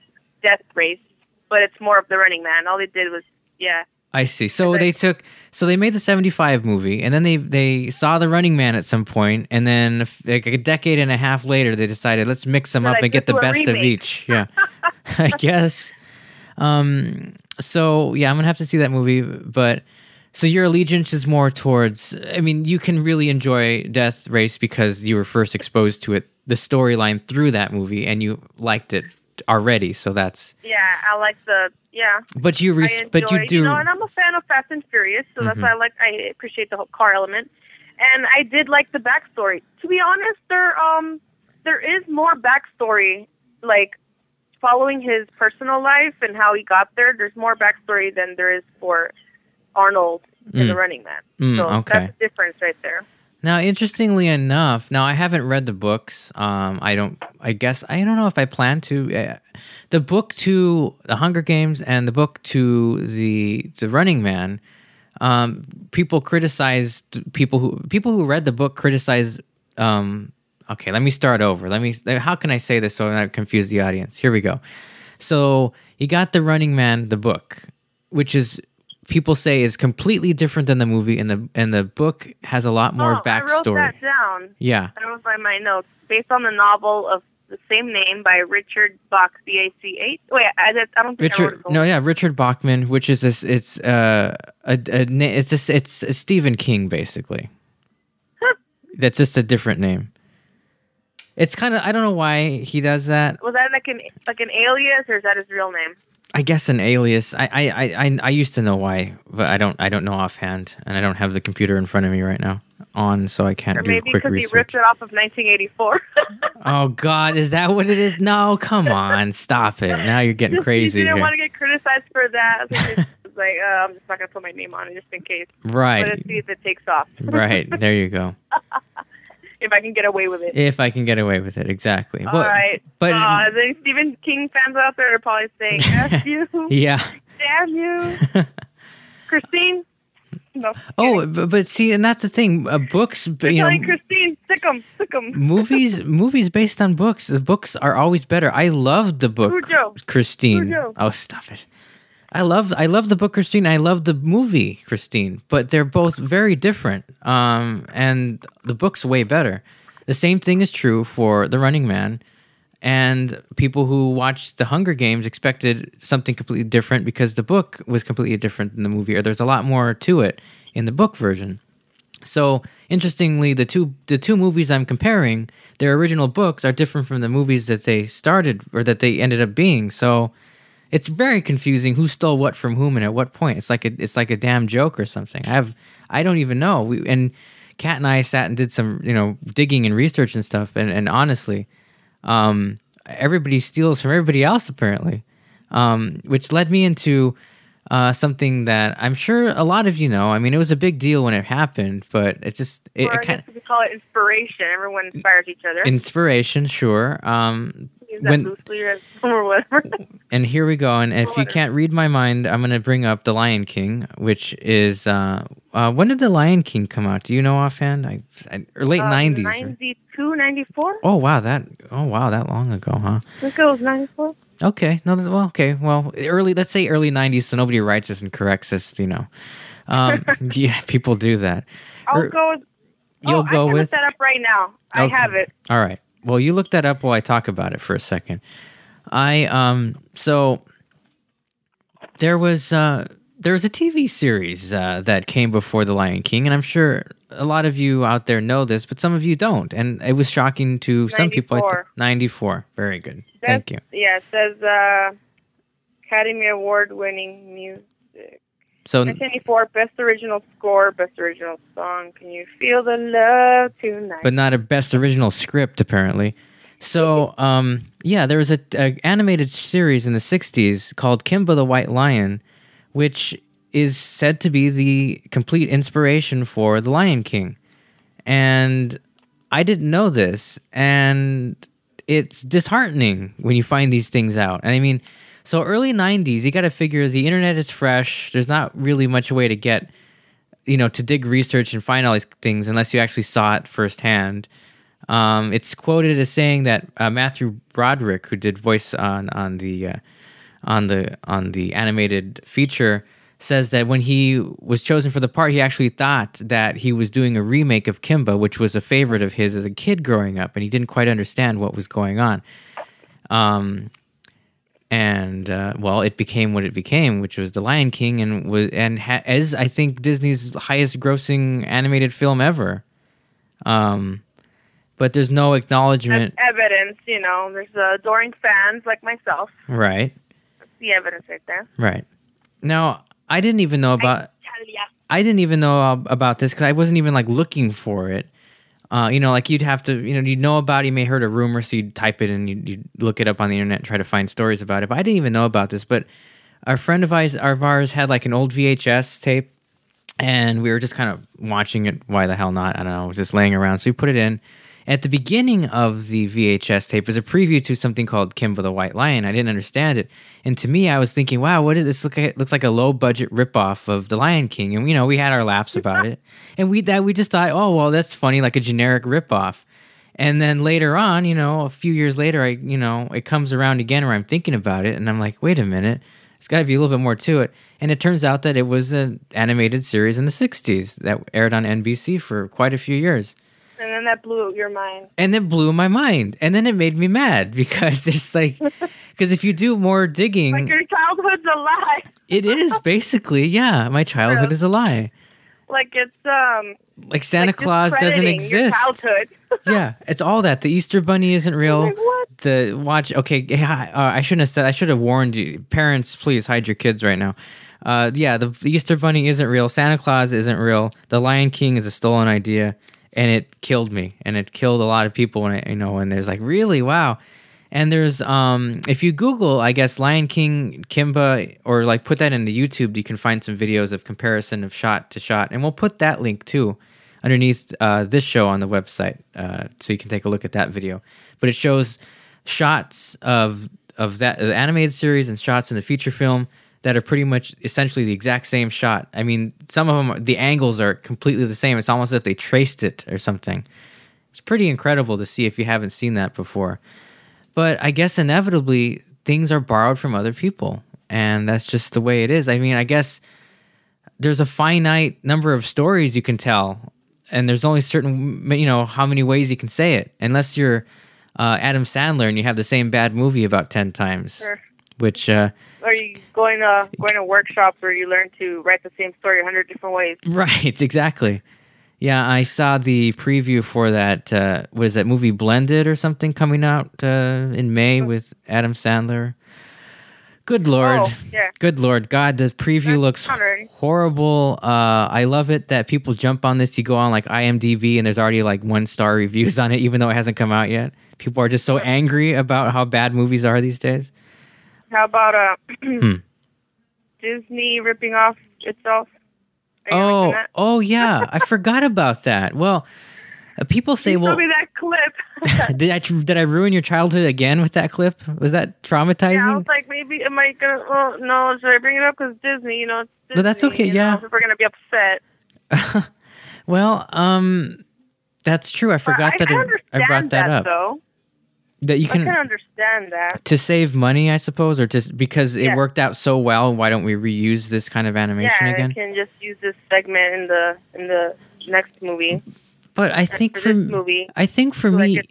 Death Race, but it's more of The Running Man. All they did was, yeah. I see. So they made the 75 movie, and then they saw The Running Man at some point, and then like a decade and a half later, they decided let's mix them up and get the best of each. Yeah, I guess. So yeah, I'm gonna have to see that movie. But so your allegiance is more towards. I mean, you can really enjoy Death Race because you were first exposed to it, the storyline through that movie, and you liked it already. So that's I like the. Yeah, but and I'm a fan of Fast and Furious, so that's why I appreciate the whole car element, and I did like the backstory. To be honest, there is more backstory, like following his personal life and how he got there. There's more backstory than there is for Arnold in The Running Man. That's the difference right there. Now, interestingly enough, I haven't read the books. I don't know if I plan to. The book to The Hunger Games and the book to the Running Man. People criticized people who read the book criticized. Okay, let me start over. How can I say this so I don't confuse the audience? Here we go. So you got The Running Man, the book, which is. People say is completely different than the movie, and the book has a lot more backstory. I wrote that down. Yeah, I wrote by my notes based on the novel of the same name by Richard Bach, B-A-C-H. Wait, I don't think Richard. I wrote Richard Bachman, which is this. It's it's a Stephen King basically. That's just a different name. It's kind of I don't know why he does that. Was that like an alias, or is that his real name? I guess an alias. I used to know why, but I don't know offhand, and I don't have the computer in front of me right now on, so I can't do quick research. Maybe because he ripped it off of 1984. Oh God, is that what it is? No, come on, stop it. Now you're getting crazy. You didn't want to get criticized for that. I was like, I'm just not gonna put my name on it just in case. Right. Let's see if it takes off. Right. There you go. If I can get away with it. If I can get away with it, exactly. All right. But the Stephen King fans out there are probably saying, "F you." Yeah. Damn you, Christine. No. Oh, but see, and that's the thing. Books, you know, Christine, sick 'em. movies based on books. The books are always better. I loved the book, Christine. Oh, stop it. I love the book Christine. I love the movie Christine, but they're both very different. And the book's way better. The same thing is true for The Running Man, and people who watched The Hunger Games expected something completely different because the book was completely different than the movie, or there's a lot more to it in the book version. So interestingly, the two movies I'm comparing, their original books are different from the movies that they started or that they ended up being. So it's very confusing who stole what from whom and at what point. It's like a damn joke or something. I don't even know. And Kat and I sat and did some, digging and research and stuff. And honestly, everybody steals from everybody else apparently, which led me into something that I'm sure a lot of you know. I mean, it was a big deal when it happened, but it just it kind of, we call it inspiration. Everyone inspires each other. Inspiration, sure. Or whatever. And here we go. And if you can't read my mind, I'm going to bring up The Lion King, which is when did The Lion King come out? Do you know offhand? Or late 90s? 92, 94? Oh wow, that long ago, huh? I think it was 94. Okay. No, well, okay. Well, early. Let's say early 90s, so nobody writes us and corrects us. Yeah, people do that. I can look that up right now. Okay. I have it. All right. Well, you look that up while I talk about it for a second. So there was a TV series that came before The Lion King, and I'm sure a lot of you out there know this, but some of you don't, and it was shocking to some people. 94. Very good. Thank you. Yeah, it says Academy Award-winning music. So 1994, Best Original Score, Best Original Song. Can you feel the love tonight? But not a Best Original Script, apparently. So, there was an animated series in the 60s called Kimba the White Lion, which is said to be the complete inspiration for The Lion King. And I didn't know this, and it's disheartening when you find these things out. And I mean... So early 90s, you got to figure the internet is fresh. There's not really much way to get, to dig research and find all these things unless you actually saw it firsthand. It's quoted as saying that Matthew Broderick, who did voice on the animated feature, says that when he was chosen for the part, he actually thought that he was doing a remake of Kimba, which was a favorite of his as a kid growing up, and he didn't quite understand what was going on. And it became what it became, which was The Lion King, and I think Disney's highest-grossing animated film ever. But there's no acknowledgement. That's evidence, There's adoring fans like myself. Right. That's the evidence right there. Right. Now, I didn't even know about. I didn't even know about this because I wasn't even looking for it. You'd have to, you'd know about it. You may heard a rumor, so you'd type it and you'd look it up on the internet and try to find stories about it. But I didn't even know about this. But a friend of ours had an old VHS tape, and we were just kind of watching it. Why the hell not? I don't know. It was just laying around. So we put it in. At the beginning of the VHS tape was a preview to something called Kimba the White Lion. I didn't understand it. And to me, I was thinking, wow, what is this? It looks like a low-budget ripoff of The Lion King. And, we had our laughs about it. And we just thought, oh, well, that's funny, like a generic ripoff. And then later on, a few years later, it comes around again where I'm thinking about it. And I'm like, wait a minute, there's got to be a little bit more to it. And it turns out that it was an animated series in the 60s that aired on NBC for quite a few years. And then that blew your mind. And it blew my mind. And then it made me mad because there's because if you do more digging. Your childhood's a lie. It is, basically. Yeah, my childhood is a lie. Like it's like Santa Claus doesn't exist. Yeah, it's all that. The Easter Bunny isn't real. Like, what? The watch. Okay, I shouldn't have said. I should have warned you, parents. Please hide your kids right now. Yeah, the Easter Bunny isn't real. Santa Claus isn't real. The Lion King is a stolen idea, and it killed me, and it killed a lot of people. And you know, and there's like, really, wow. And there's if you Google, I guess, Lion King, Kimba, or like put that into YouTube, you can find some videos of comparison of shot to shot, and we'll put that link too underneath this show on the website, so you can take a look at that video. But it shows shots of that the animated series and shots in the feature film that are pretty much essentially the exact same shot. I mean, some of them the angles are completely the same. It's almost as if they traced it or something. It's pretty incredible to see if you haven't seen that before. But I guess inevitably things are borrowed from other people, and that's just the way it is. I mean, I guess there's a finite number of stories you can tell, and there's only certain, you know, how many ways you can say it, unless you're Adam Sandler and you have the same bad movie about 10 times. Sure. Which are you going to workshops where you learn to write the same story 100 different ways? Right, exactly. Yeah, I saw the preview for that. What is that movie, Blended or something, coming out in May with Adam Sandler? Good Lord. Oh, yeah. Good Lord. God, the preview looks horrible. I love it that people jump on this. You go on like IMDb and there's already like 1-star reviews on it, even though it hasn't come out yet. People are just so angry about how bad movies are these days. How about Disney ripping off itself? Oh yeah, I forgot about that. Well, people say, "Well, show me that clip." Did I ruin your childhood again with that clip? Was that traumatizing? Yeah, I was like, maybe am I gonna? Well, no, should I bring it up because Disney? You know, it's Disney, but that's okay. Yeah, people are gonna be upset. Well, that's true. I forgot that I brought that up. Though. That you can understand that to save money, I suppose, or just because it worked out so well. Why don't we reuse this kind of animation again? Yeah, we can just use this segment in the next movie. But I think for me,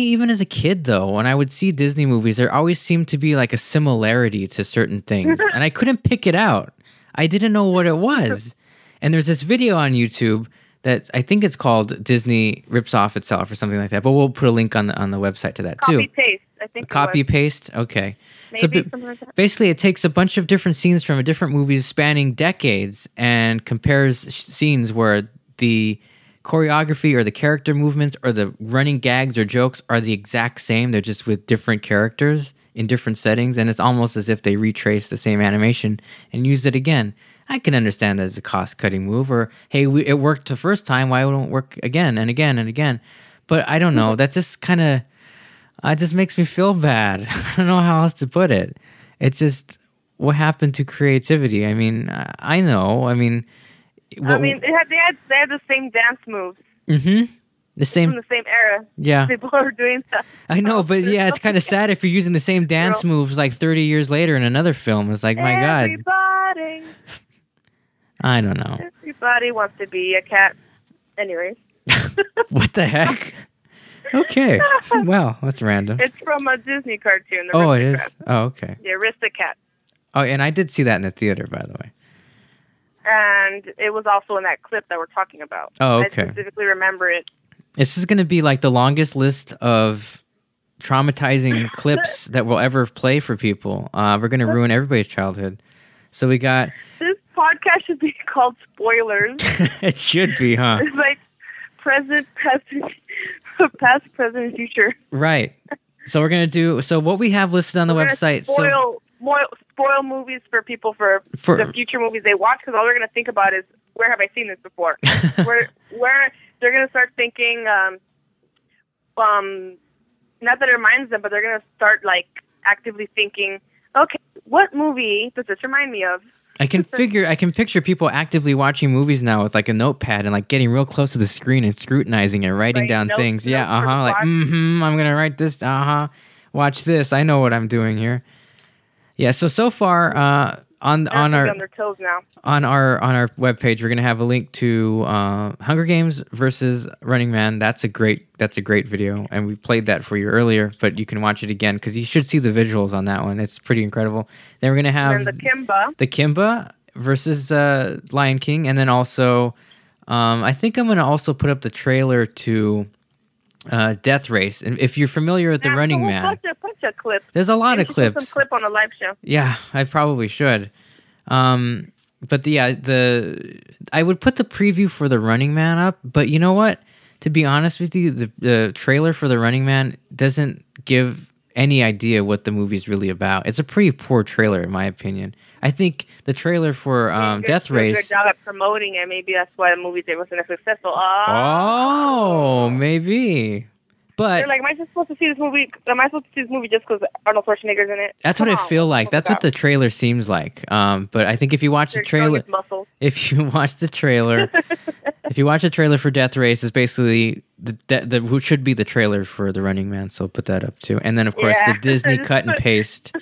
even as a kid though, when I would see Disney movies, there always seemed to be like a similarity to certain things, and I couldn't pick it out. I didn't know what it was, and there's this video on YouTube. That's, I think it's called Disney Rips Off Itself or something like that. But we'll put a link on the website to that too. Copy-paste, I think. Copy-paste, okay. Maybe so basically it takes a bunch of different scenes from different movies spanning decades and compares scenes where the choreography or the character movements or the running gags or jokes are the exact same. They're just with different characters in different settings. And it's almost as if they retrace the same animation and use it again. I can understand that as a cost-cutting move, or, hey, it worked the first time, why wouldn't it work again and again and again? But I don't know. That just kind of, it just makes me feel bad. I don't know how else to put it. It's just, what happened to creativity? I mean, I know. I mean, they had the same dance moves. Mm-hmm. From the same era. Yeah. People are doing stuff. I know, but yeah, it's kind of sad if you're using the same dance moves like 30 years later in another film. It's like, my God. Everybody. I don't know. Everybody wants to be a cat. Anyways. What the heck? Okay. Wow, that's random. It's from a Disney cartoon. Oh, it is? Oh, okay. The Aristocats. Oh, and I did see that in the theater, by the way. And it was also in that clip that we're talking about. Oh, okay. I specifically remember it. This is going to be like the longest list of traumatizing clips that we'll ever play for people. We're going to ruin everybody's childhood. So we got... This podcast should be called Spoilers. It should be, huh? It's like present, past, present, future. Right. So we're going to do... So what we have listed on the website... Spoil movies for people for the future movies they watch, because all they're going to think about is, where have I seen this before? Where they're going to start thinking... not that it reminds them, but they're going to start like actively thinking, okay, what movie does this remind me of? I can picture people actively watching movies now with like a notepad and like getting real close to the screen and scrutinizing and writing down things. Yeah, like, I'm going to write this, watch this. I know what I'm doing here. Yeah, so far on our webpage, we're going to have a link to Hunger Games versus Running Man. That's a great video, and we played that for you earlier, but you can watch it again because you should see the visuals on that one. It's pretty incredible. Then we're going to have the Kimba versus Lion King. And then also, I think I'm going to also put up the trailer to Death Race. And if you're familiar with The Running Man, punch a clip. There's a lot of clips. Some clip on a live show. Yeah, I probably should. But I would put the preview for The Running Man up. But you know what? To be honest with you, the trailer for The Running Man doesn't give any idea what the movie's really about. It's a pretty poor trailer, in my opinion. I think the trailer for Death Race... Good job at promoting it. Maybe that's why the movie wasn't as successful. Oh, maybe. But they're like, am I supposed to see this movie just because Arnold Schwarzenegger's in it? That's what I feel like. That's what the trailer seems like. But I think if you watch the trailer for Death Race, it's basically who should be the trailer for The Running Man. So put that up too. And then of course the Disney cut and paste.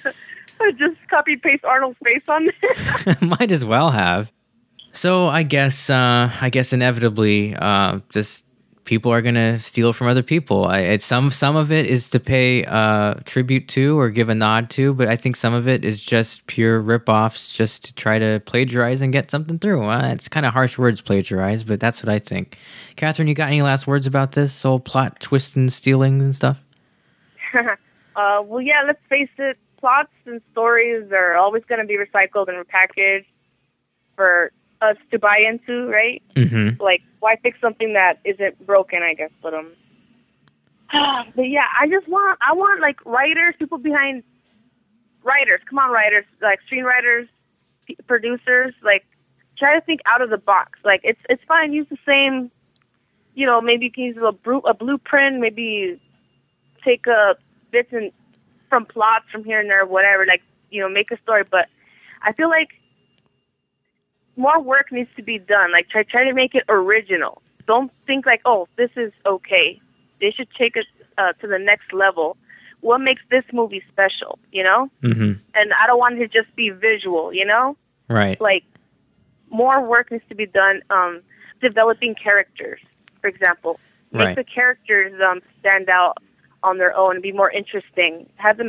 I just copy paste Arnold's face on there. Might as well have. So I guess inevitably, just. People are going to steal from other people. Some of it is to pay tribute to or give a nod to, but I think some of it is just pure ripoffs just to try to plagiarize and get something through. It's kind of harsh words, plagiarize, but that's what I think. Catherine, you got any last words about this whole plot twists and stealings and stuff? Well, yeah, let's face it. Plots and stories are always going to be recycled and repackaged for us to buy into, right? Mm-hmm. Like, why fix something that isn't broken, I guess, but yeah, I want like writers, people behind writers, come on writers, like screenwriters, producers, like try to think out of the box. Like it's fine, use the same, maybe you can use a blueprint, maybe take bits and from plots from here and there, whatever, like, make a story, but I feel like more work needs to be done. Like, try to make it original. Don't think like, oh, this is okay. They should take it to the next level. What makes this movie special, Mm-hmm. And I don't want it to just be visual, Right. Like, more work needs to be done developing characters, for example. Make the characters stand out on their own and be more interesting. Have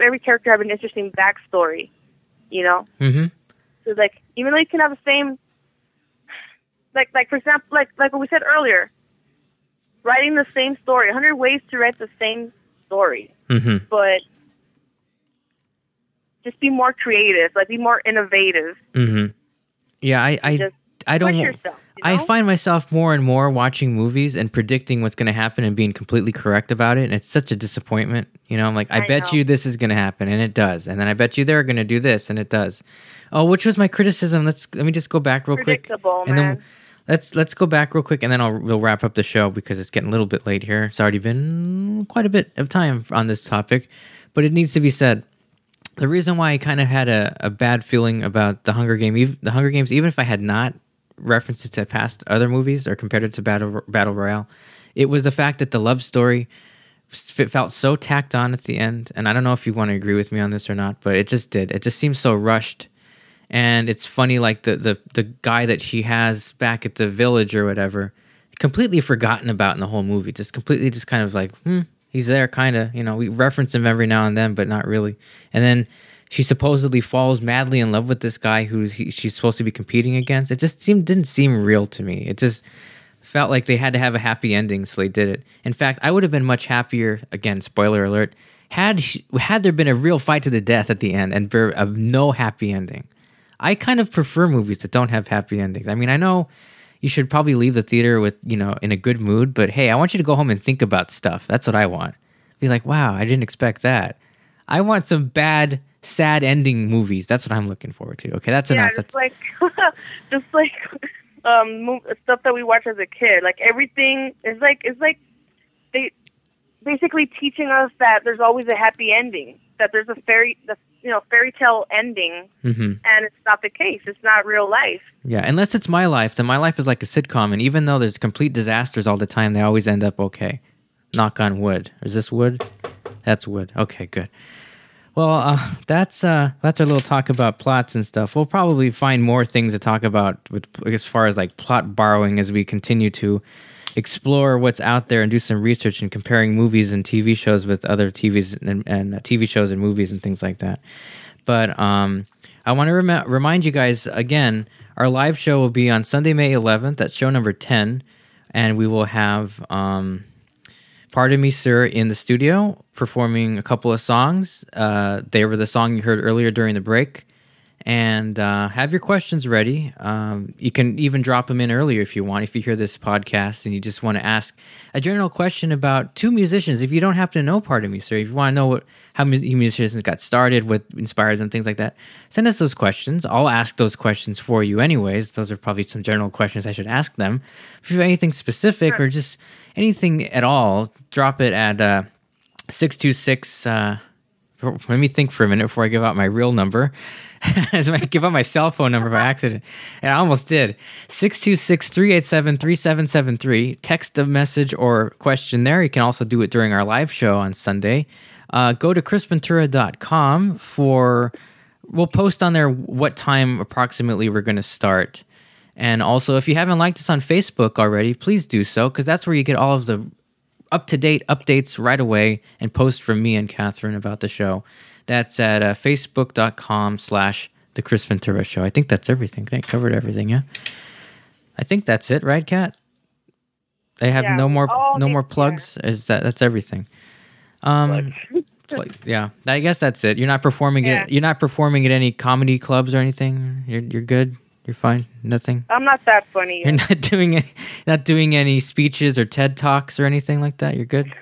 every character have an interesting backstory, Mm-hmm. So, like, even though you can have the same, like for example, like what we said earlier, writing the same story, 100 ways to write the same story, mm-hmm. but just be more creative, like be more innovative. Mm-hmm. Yeah, I don't. Push yourself, I find myself more and more watching movies and predicting what's going to happen and being completely correct about it. And it's such a disappointment. I'm like, I bet you this is going to happen, and it does. And then I bet you they're going to do this, and it does. Oh, which was my criticism? Let me just go back real quick. And then let's go back real quick, and then we'll wrap up the show because it's getting a little bit late here. It's already been quite a bit of time on this topic, but it needs to be said. The reason why I kind of had a bad feeling about the Hunger Games, even if I had not referenced it to past other movies or compared it to Battle Royale, it was the fact that the love story felt so tacked on at the end. And I don't know if you want to agree with me on this or not, but it just did. It just seemed so rushed. And it's funny, like the guy that she has back at the village or whatever, completely forgotten about in the whole movie. Just completely just kind of like, he's there kind of, we reference him every now and then, but not really. And then she supposedly falls madly in love with this guy who she's supposed to be competing against. It just didn't seem real to me. It just felt like they had to have a happy ending, so they did it. In fact, I would have been much happier, again, spoiler alert, had there been a real fight to the death at the end and no happy ending. I kind of prefer movies that don't have happy endings. I mean, I know you should probably leave the theater with, in a good mood, but hey, I want you to go home and think about stuff. That's what I want. Be like, wow, I didn't expect that. I want some bad... sad ending movies. That's what I'm looking forward to. Okay, that's enough. That's like, stuff that we watch as a kid. Like everything is like they basically teaching us that there's always a happy ending. That there's a fairy tale ending, mm-hmm. and it's not the case. It's not real life. Yeah, unless it's My Life. Then My Life is like a sitcom, and even though there's complete disasters all the time, they always end up okay. Knock on wood. Is this wood? That's wood. Okay, good. Well, that's our little talk about plots and stuff. We'll probably find more things to talk about as far as like plot borrowing as we continue to explore what's out there and do some research and comparing movies and TV shows with other TVs and TV shows and movies and things like that. But I want to remind you guys again, our live show will be on Sunday, May 11th. That's show number 10. And we will have Pardon Me, Sir in the studio performing a couple of songs. They were the song you heard earlier during the break. And have your questions ready. You can even drop them in earlier if you want, if you hear this podcast and you just want to ask a general question about two musicians. If you don't happen to know Pardon Me, Sir, if you want to know how musicians got started, what inspired them, things like that, send us those questions. I'll ask those questions for you anyways. Those are probably some general questions I should ask them. If you have anything specific or just anything at all, drop it at 626... let me think for a minute before I give out my real number. I give out my cell phone number by accident. And I almost did. 626-387-3773. Text a message or question there. You can also do it during our live show on Sunday. Go to chrisventura.com for... We'll post on there what time approximately we're going to start. And also, if you haven't liked us on Facebook already, please do so, because that's where you get all of the up-to-date updates right away and posts from me and Catherine about the show. That's at facebook.com/The Chris Ventura Show. I think that's everything. I think I covered everything, yeah? I think that's it, right, Kat? They have no more plugs? That's everything. Yeah, I guess that's it. You're not performing at any comedy clubs or anything? You're good? You're fine? Nothing? I'm not that funny yet. You're not doing any speeches or TED Talks or anything like that? You're good?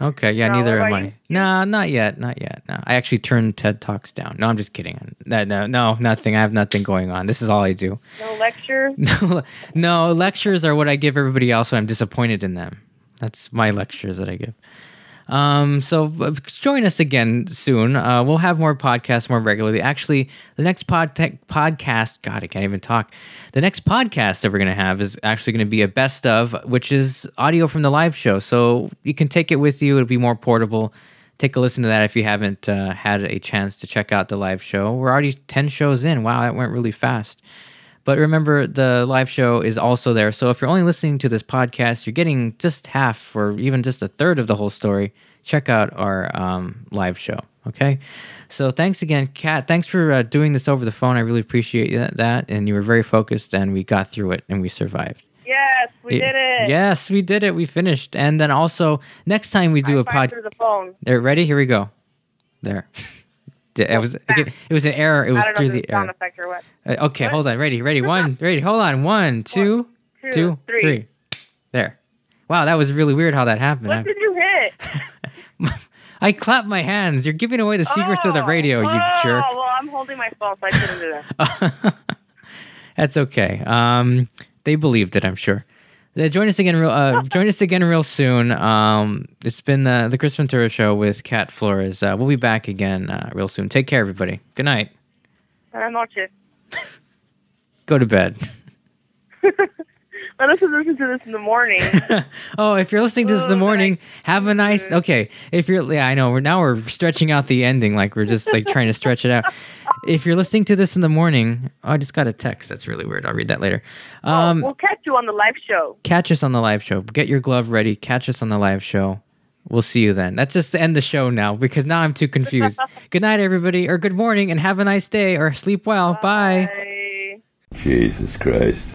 Okay, yeah, no, neither am I. No, not yet. No, I actually turned TED Talks down. No, I'm just kidding. No, nothing. I have nothing going on. This is all I do. No lecture? No, lectures are what I give everybody else when I'm disappointed in them. That's my lectures that I give. So join us again soon. We'll have more podcasts more regularly. Actually, the next podcast, God, I can't even talk. The next podcast that we're going to have is actually going to be a best of, which is audio from the live show. So you can take it with you. It'll be more portable. Take a listen to that if you haven't had a chance to check out the live show. We're already 10 shows in. Wow, that went really fast. But remember, the live show is also there. So if you're only listening to this podcast, you're getting just half or even just a third of the whole story. Check out our live show, okay? So thanks again, Kat. Thanks for doing this over the phone. I really appreciate that. And you were very focused, and we got through it, and we survived. Yes, we did it. Yes, we did it. We finished. And then also, next time we do a podcast. Through the phone. There, ready? Here we go. There. It was an error. It was through the error. Sound effect or what. Okay, hold on. Ready. One, ready. Hold on. One, two, three. There. Wow, that was really weird how that happened. What did you hit? I clapped my hands. You're giving away the secrets of the radio, you jerk. Oh, well, I'm holding my phone, so I couldn't do that. That's okay. They believed it, I'm sure. Join us again real soon. It's been the Chris Ventura Show with Kat Flores. We'll be back again real soon. Take care, everybody. Good night. Buenas noches. Go to bed. I listen to this in the morning. Oh, if you're listening to this in the morning, have a nice. Okay, if you're, yeah, I know. We're stretching out the ending, like we're just like trying to stretch it out. If you're listening to this in the morning, I just got a text. That's really weird. I'll read that later. We'll catch you on the live show. Catch us on the live show. Get your glove ready. Catch us on the live show. We'll see you then. Let's just end the show now because now I'm too confused. Good night, everybody, or good morning, and have a nice day, or sleep well. Bye. Jesus Christ.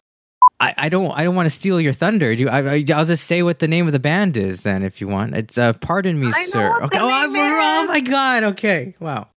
I don't want to steal your thunder. I'll just say what the name of the band is then, if you want. It's Pardon Me, Sir. Okay. Oh my God. Okay. Wow.